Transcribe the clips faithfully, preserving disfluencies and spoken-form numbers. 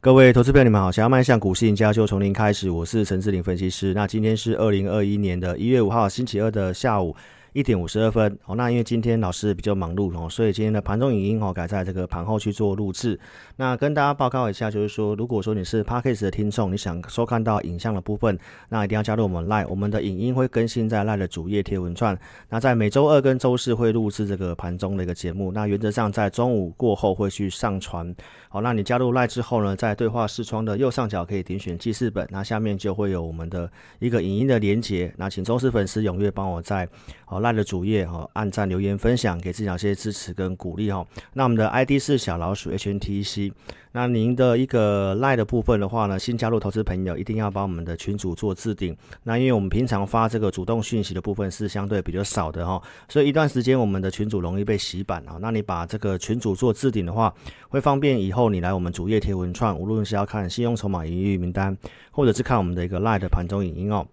各位投资朋友，你们好！想要迈向股市赢家，就从零开始。我是陈志霖分析师。那今天是二零二一年的一月五号星期二的下午一点五十二分。哦，那因为今天老师比较忙碌哦，所以今天的盘中影音哦改在这个盘后去做录制。那跟大家报告一下，就是说，如果说你是 Podcast 的听众，你想收看到影像的部分，那一定要加入我们 LINE， 我们的影音会更新在 LINE 的主页贴文串。那在每周二跟周四会录制这个盘中的一个节目。那原则上在中午过后会去上传。好，那你加入 LINE 之后呢，在对话视窗的右上角可以点选记事本，那下面就会有我们的一个影音的连结。那请忠实粉丝踊跃帮我在好。LINE 的主页哈，按赞、留言、分享，给自己一些支持跟鼓励哈。那我们的 I D 是小老鼠 H N T C。那您的一个 LINE 的部分的话呢，新加入投资朋友一定要把我们的群组做置顶。那因为我们平常发这个主动讯息的部分是相对比较少的哈，所以一段时间我们的群组容易被洗版啊。那你把这个群组做置顶的话，会方便以后你来我们主页贴文串，无论是要看信用筹码盈余名单，或者是看我们的一个 LINE 的盘中影音哦。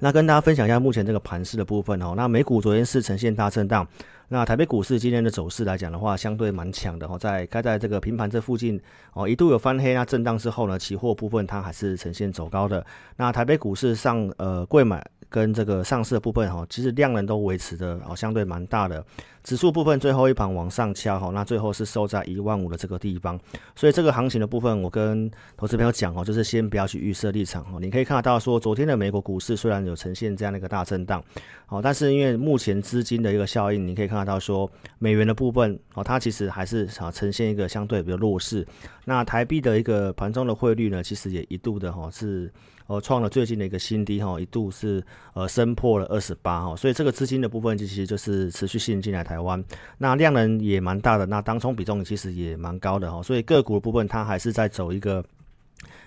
那跟大家分享一下目前这个盘势的部分哦。那美股昨天是呈现大震荡。那台北股市今天的走势来讲的话，相对蛮强的哈，在开在这个平盘这附近哦，一度有翻黑，那震荡之后呢，期货部分它还是呈现走高的。那台北股市上呃柜买跟这个上市的部分哈，其实量能都维持的哦，相对蛮大的。指数部分最后一盘往上掐哈，那最后是收在一万五的这个地方。所以这个行情的部分，我跟投资朋友讲哦，就是先不要去预设立场哦。你可以看得到说，昨天的美国股市虽然有呈现这样的一个大震荡哦，但是因为目前资金的一个效应，你可以看。看到说美元的部分哦，它其实还是啊呈现一个相对比较弱势。那台币的一个盘中的汇率呢，其实也一度的哈是呃创了最近的一个新低哈，一度是呃升破了二十八哈，所以这个资金的部分其实就是持续性进来台湾，那量能也蛮大的，那当冲比重其实也蛮高的哈，所以个股的部分它还是在走一个。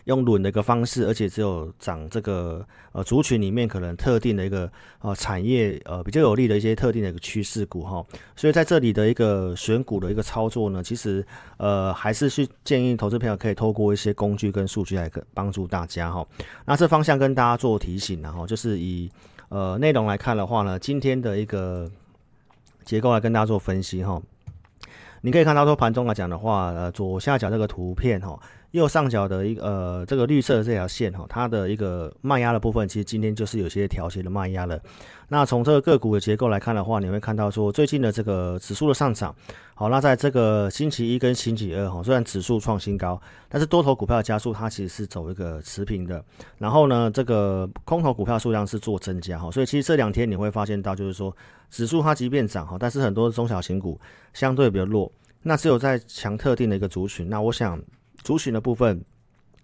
用轮的一个方式，而且只有涨这个呃族群里面可能特定的一个呃产业呃比较有利的一些特定的一个趋势股哈，所以在这里的一个选股的一个操作呢，其实呃还是去建议投资朋友可以透过一些工具跟数据来帮助大家哈。那这方向跟大家做提醒然后就是以呃内容来看的话呢，今天的一个结构来跟大家做分析哈。你可以看到说盘中来讲的话，呃左下角这个图片哈。右上角的一个呃，这个绿色的这条线哈，它的一个卖压的部分，其实今天就是有些调节的卖压了。那从这个个股的结构来看的话，你会看到说最近的这个指数的上涨，好，那在这个星期一跟星期二哈，虽然指数创新高，但是多头股票的加速它其实是走一个持平的。然后呢，这个空头股票数量是做增加哈，所以其实这两天你会发现到就是说指数它即便涨哈，但是很多中小型股相对比较弱，那只有在强特定的一个族群。那我想。族群的部分，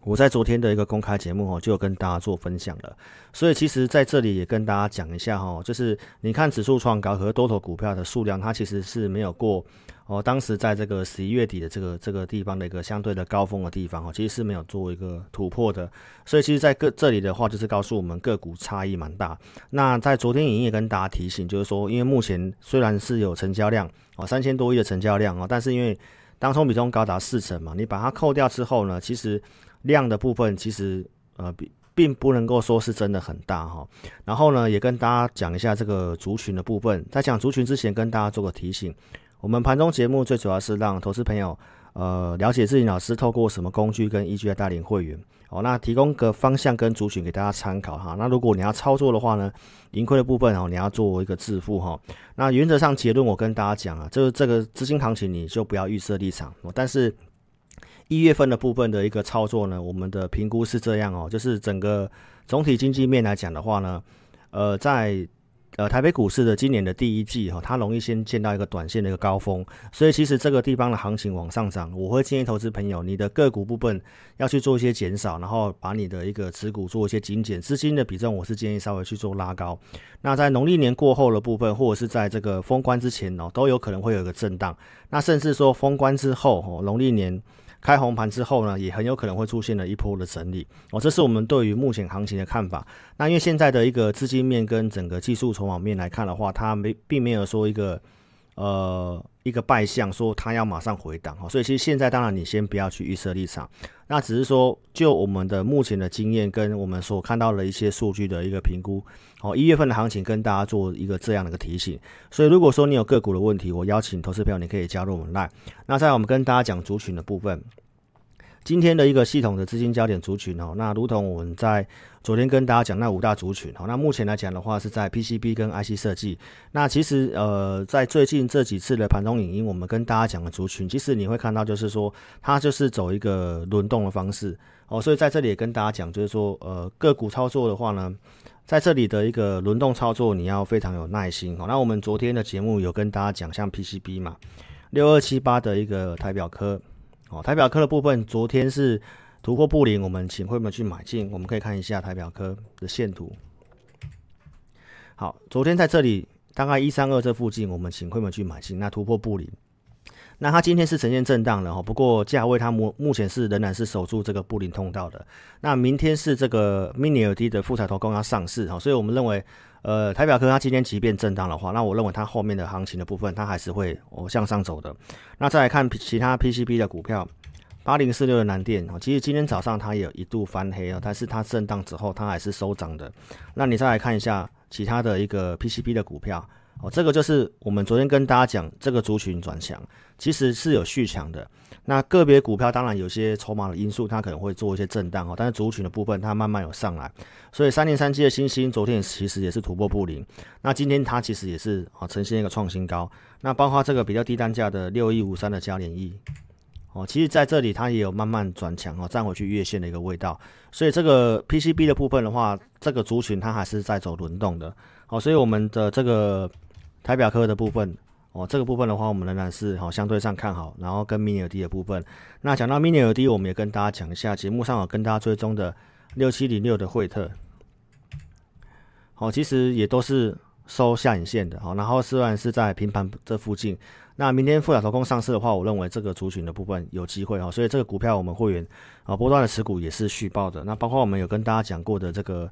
我在昨天的一个公开节目哦，就有跟大家做分享了。所以其实在这里也跟大家讲一下哈，就是你看指数创高和多头股票的数量，它其实是没有过哦，当时在这个十一月底的这个这个地方的一个相对的高峰的地方哦，其实是没有做一个突破的。所以其实在个这里的话，就是告诉我们个股差异蛮大。那在昨天影音也跟大家提醒，就是说，因为目前虽然是有成交量哦，三千多亿的成交量哦，但是因为当冲比重高达四成嘛，你把它扣掉之后呢，其实量的部分其实呃并不能够说是真的很大哈、哦。然后呢，也跟大家讲一下这个族群的部分。在讲族群之前，跟大家做个提醒，我们盘中节目最主要是让投资朋友呃了解志霖老师透过什么工具跟依据来带领会员。哦，那提供个方向跟族群给大家参考哈。那如果你要操作的话呢，盈亏的部分哦，你要做一个自负哈。那原则上结论我跟大家讲啊，就是这个资金行情你就不要预设立场，但是一月份的部分的一个操作呢，我们的评估是这样哦，就是整个总体经济面来讲的话呢，呃，在呃，台北股市的今年的第一季哈、哦，它容易先见到一个短线的一个高峰，所以其实这个地方的行情往上涨，我会建议投资朋友，你的个股部分要去做一些减少，然后把你的一个持股做一些精简，资金的比重我是建议稍微去做拉高。那在农历年过后的部分，或者是在这个封关之前哦，都有可能会有一个震荡。那甚至说封关之后哦，农历年。开红盘之后呢，也很有可能会出现了一波的整理哦，这是我们对于目前行情的看法。那因为现在的一个资金面跟整个技术筹码面来看的话，它没并没有说一个呃一个败象，说它要马上回档哦，所以其实现在当然你先不要去预设立场，那只是说就我们的目前的经验跟我们所看到的一些数据的一个评估哦，一月份的行情跟大家做一个这样的一个提醒。所以如果说你有个股的问题，我邀请投资朋友你可以加入我们 LINE。 那再来我们跟大家讲族群的部分，今天的一个系统的资金焦点族群哦，那如同我们在昨天跟大家讲那五大族群哦，那目前来讲的话是在 P C B 跟 I C 设计。那其实呃，在最近这几次的盘中影音，我们跟大家讲的族群，其实你会看到就是说它就是走一个轮动的方式哦，所以在这里也跟大家讲，就是说呃个股操作的话呢，在这里的一个轮动操作你要非常有耐心哦。那我们昨天的节目有跟大家讲像 P C B 嘛，六二七八的一个台表科。哦，台表科的部分，昨天是突破布林，我们请会员去买进。我们可以看一下台表科的线图。好，昨天在这里大概一三二这附近，我们请会员去买进，那突破布林。那它今天是呈现震荡了哦，不过价位它目目前是仍然是守住这个布林通道的。那明天是这个 miniLD 的富彩投控要上市哦，所以我们认为，呃，台表科它今天即便震荡的话，那我认为它后面的行情的部分它还是会哦向上走的。那再来看其他 P C B 的股票，八零四六的南电哦，其实今天早上它也一度翻黑哦，但是它震荡之后它还是收涨的。那你再来看一下其他的一个 P C B 的股票。哦，这个就是我们昨天跟大家讲，这个族群转强其实是有续强的。那个别股票当然有些筹码的因素，它可能会做一些震荡哦，但是族群的部分它慢慢有上来。所以三零三七的星星昨天其实也是突破布林，那今天它其实也是啊、哦、呈现一个创新高。那包括这个比较低单价的六一五三的嘉联益哦，其实在这里它也有慢慢转强哦，站回去月线的一个味道。所以这个 P C B 的部分的话，这个族群它还是在走轮动的哦，所以我们的这个台表科的部分哦，这个部分的话，我们仍然是好、哦、相对上看好，然后跟 miniLD 的部分。那讲到 miniLD， 我们也跟大家讲一下，节目上有跟大家追踪的六七零六的惠特，好、哦，其实也都是收下影线的，好、哦，然后虽然是在平盘这附近。那明天富彩投控上市的话，我认为这个族群的部分有机会哦，所以这个股票我们会员啊、哦、波段的持股也是续报的。那包括我们有跟大家讲过的这个。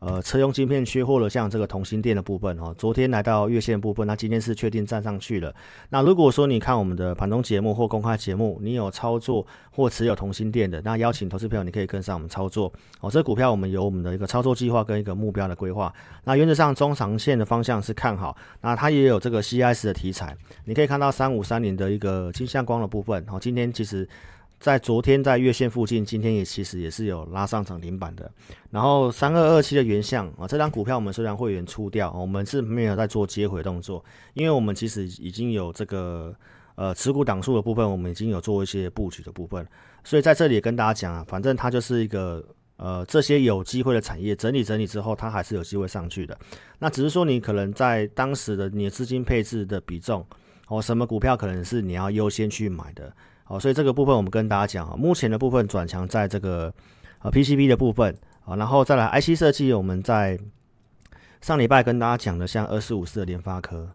呃，车用晶片缺货了，像这个同心电的部分哦，昨天来到月线部分，那今天是确定站上去了。那如果说你看我们的盘中节目或公开节目，你有操作或持有同心电的，那邀请投资朋友你可以跟上我们操作哦。这股票我们有我们的一个操作计划跟一个目标的规划。那原则上中长线的方向是看好，那它也有这个 C I S 的题材，你可以看到三五三零的一个金像光的部分哦，今天其实。在昨天在月线附近，今天也其实也是有拉上涨停板的。然后三二二七的原相啊，这张股票我们虽然会员出掉，我们是没有在做接回动作，因为我们其实已经有这个呃持股档数的部分，我们已经有做一些布局的部分。所以在这里也跟大家讲啊，反正它就是一个呃这些有机会的产业整理整理之后，它还是有机会上去的。那只是说你可能在当时的你的资金配置的比重哦，什么股票可能是你要优先去买的。好，所以这个部分我们跟大家讲，目前的部分转强在这个呃 P C B 的部分，好，然后再来 I C 设计，我们在上礼拜跟大家讲的像二四五四的联发科，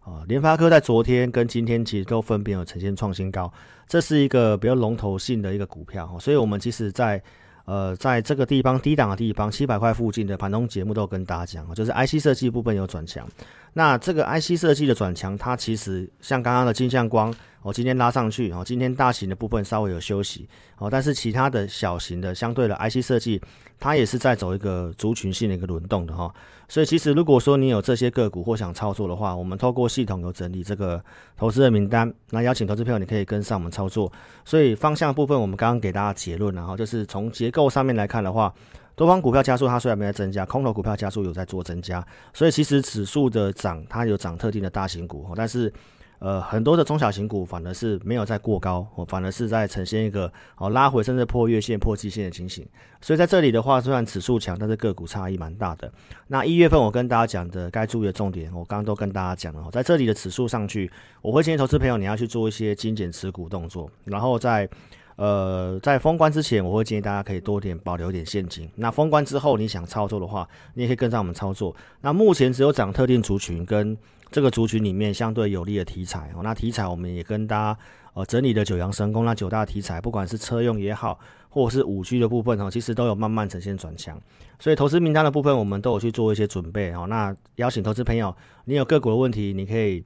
啊，联发科在昨天跟今天其实都分别有呈现创新高，这是一个比较龙头性的一个股票，所以我们其实在呃在这个地方低档的地方七百块附近的盘中节目都跟大家讲，就是 I C 设计部分有转强。那这个 I C 设计的转强，它其实像刚刚的金像光哦，今天拉上去哦，今天大型的部分稍微有休息哦，但是其他的小型的相对的 I C 设计，它也是在走一个族群性的一个轮动的哈、哦。所以其实如果说你有这些个股或想操作的话，我们透过系统有整理这个投资的名单，那邀请投资朋友你可以跟上我们操作。所以方向部分我们刚刚给大家结论，然后就是从结构上面来看的话。多方股票加速它虽然没在增加，空头股票加速有在做增加，所以其实指数的涨它有涨特定的大型股，但是呃很多的中小型股反而是没有在过高，反而是在呈现一个哦拉回甚至破月线破季线的情形。所以在这里的话，虽然指数强，但是个股差异蛮大的。那一月份我跟大家讲的该注意的重点，我刚刚都跟大家讲了，在这里的指数上去，我会建议投资朋友你要去做一些精简持股动作，然后在呃，在封关之前，我会建议大家可以多点保留一点现金。那封关之后，你想操作的话，你也可以跟上我们操作。那目前只有涨特定族群跟这个族群里面相对有利的题材哦。那题材我们也跟大家呃整理的九阳神功那九大题材，不管是车用也好，或者是 五G 的部分哦，其实都有慢慢呈现转强。所以投资名单的部分，我们都有去做一些准备哦。那邀请投资朋友，你有个股的问题，你可以。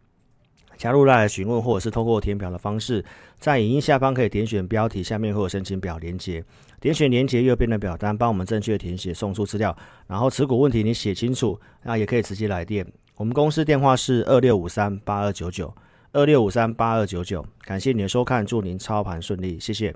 加入LINE询问，或者是透过填表的方式，在影音下方可以点选标题，下面会有申请表连结，点选连结右边的表单，帮我们正确填写送出资料，然后持股问题你写清楚，那也可以直接来电，我们公司电话是二六五三八二九九 二六五三八二九九，感谢您的收看，祝您操盘顺利，谢谢。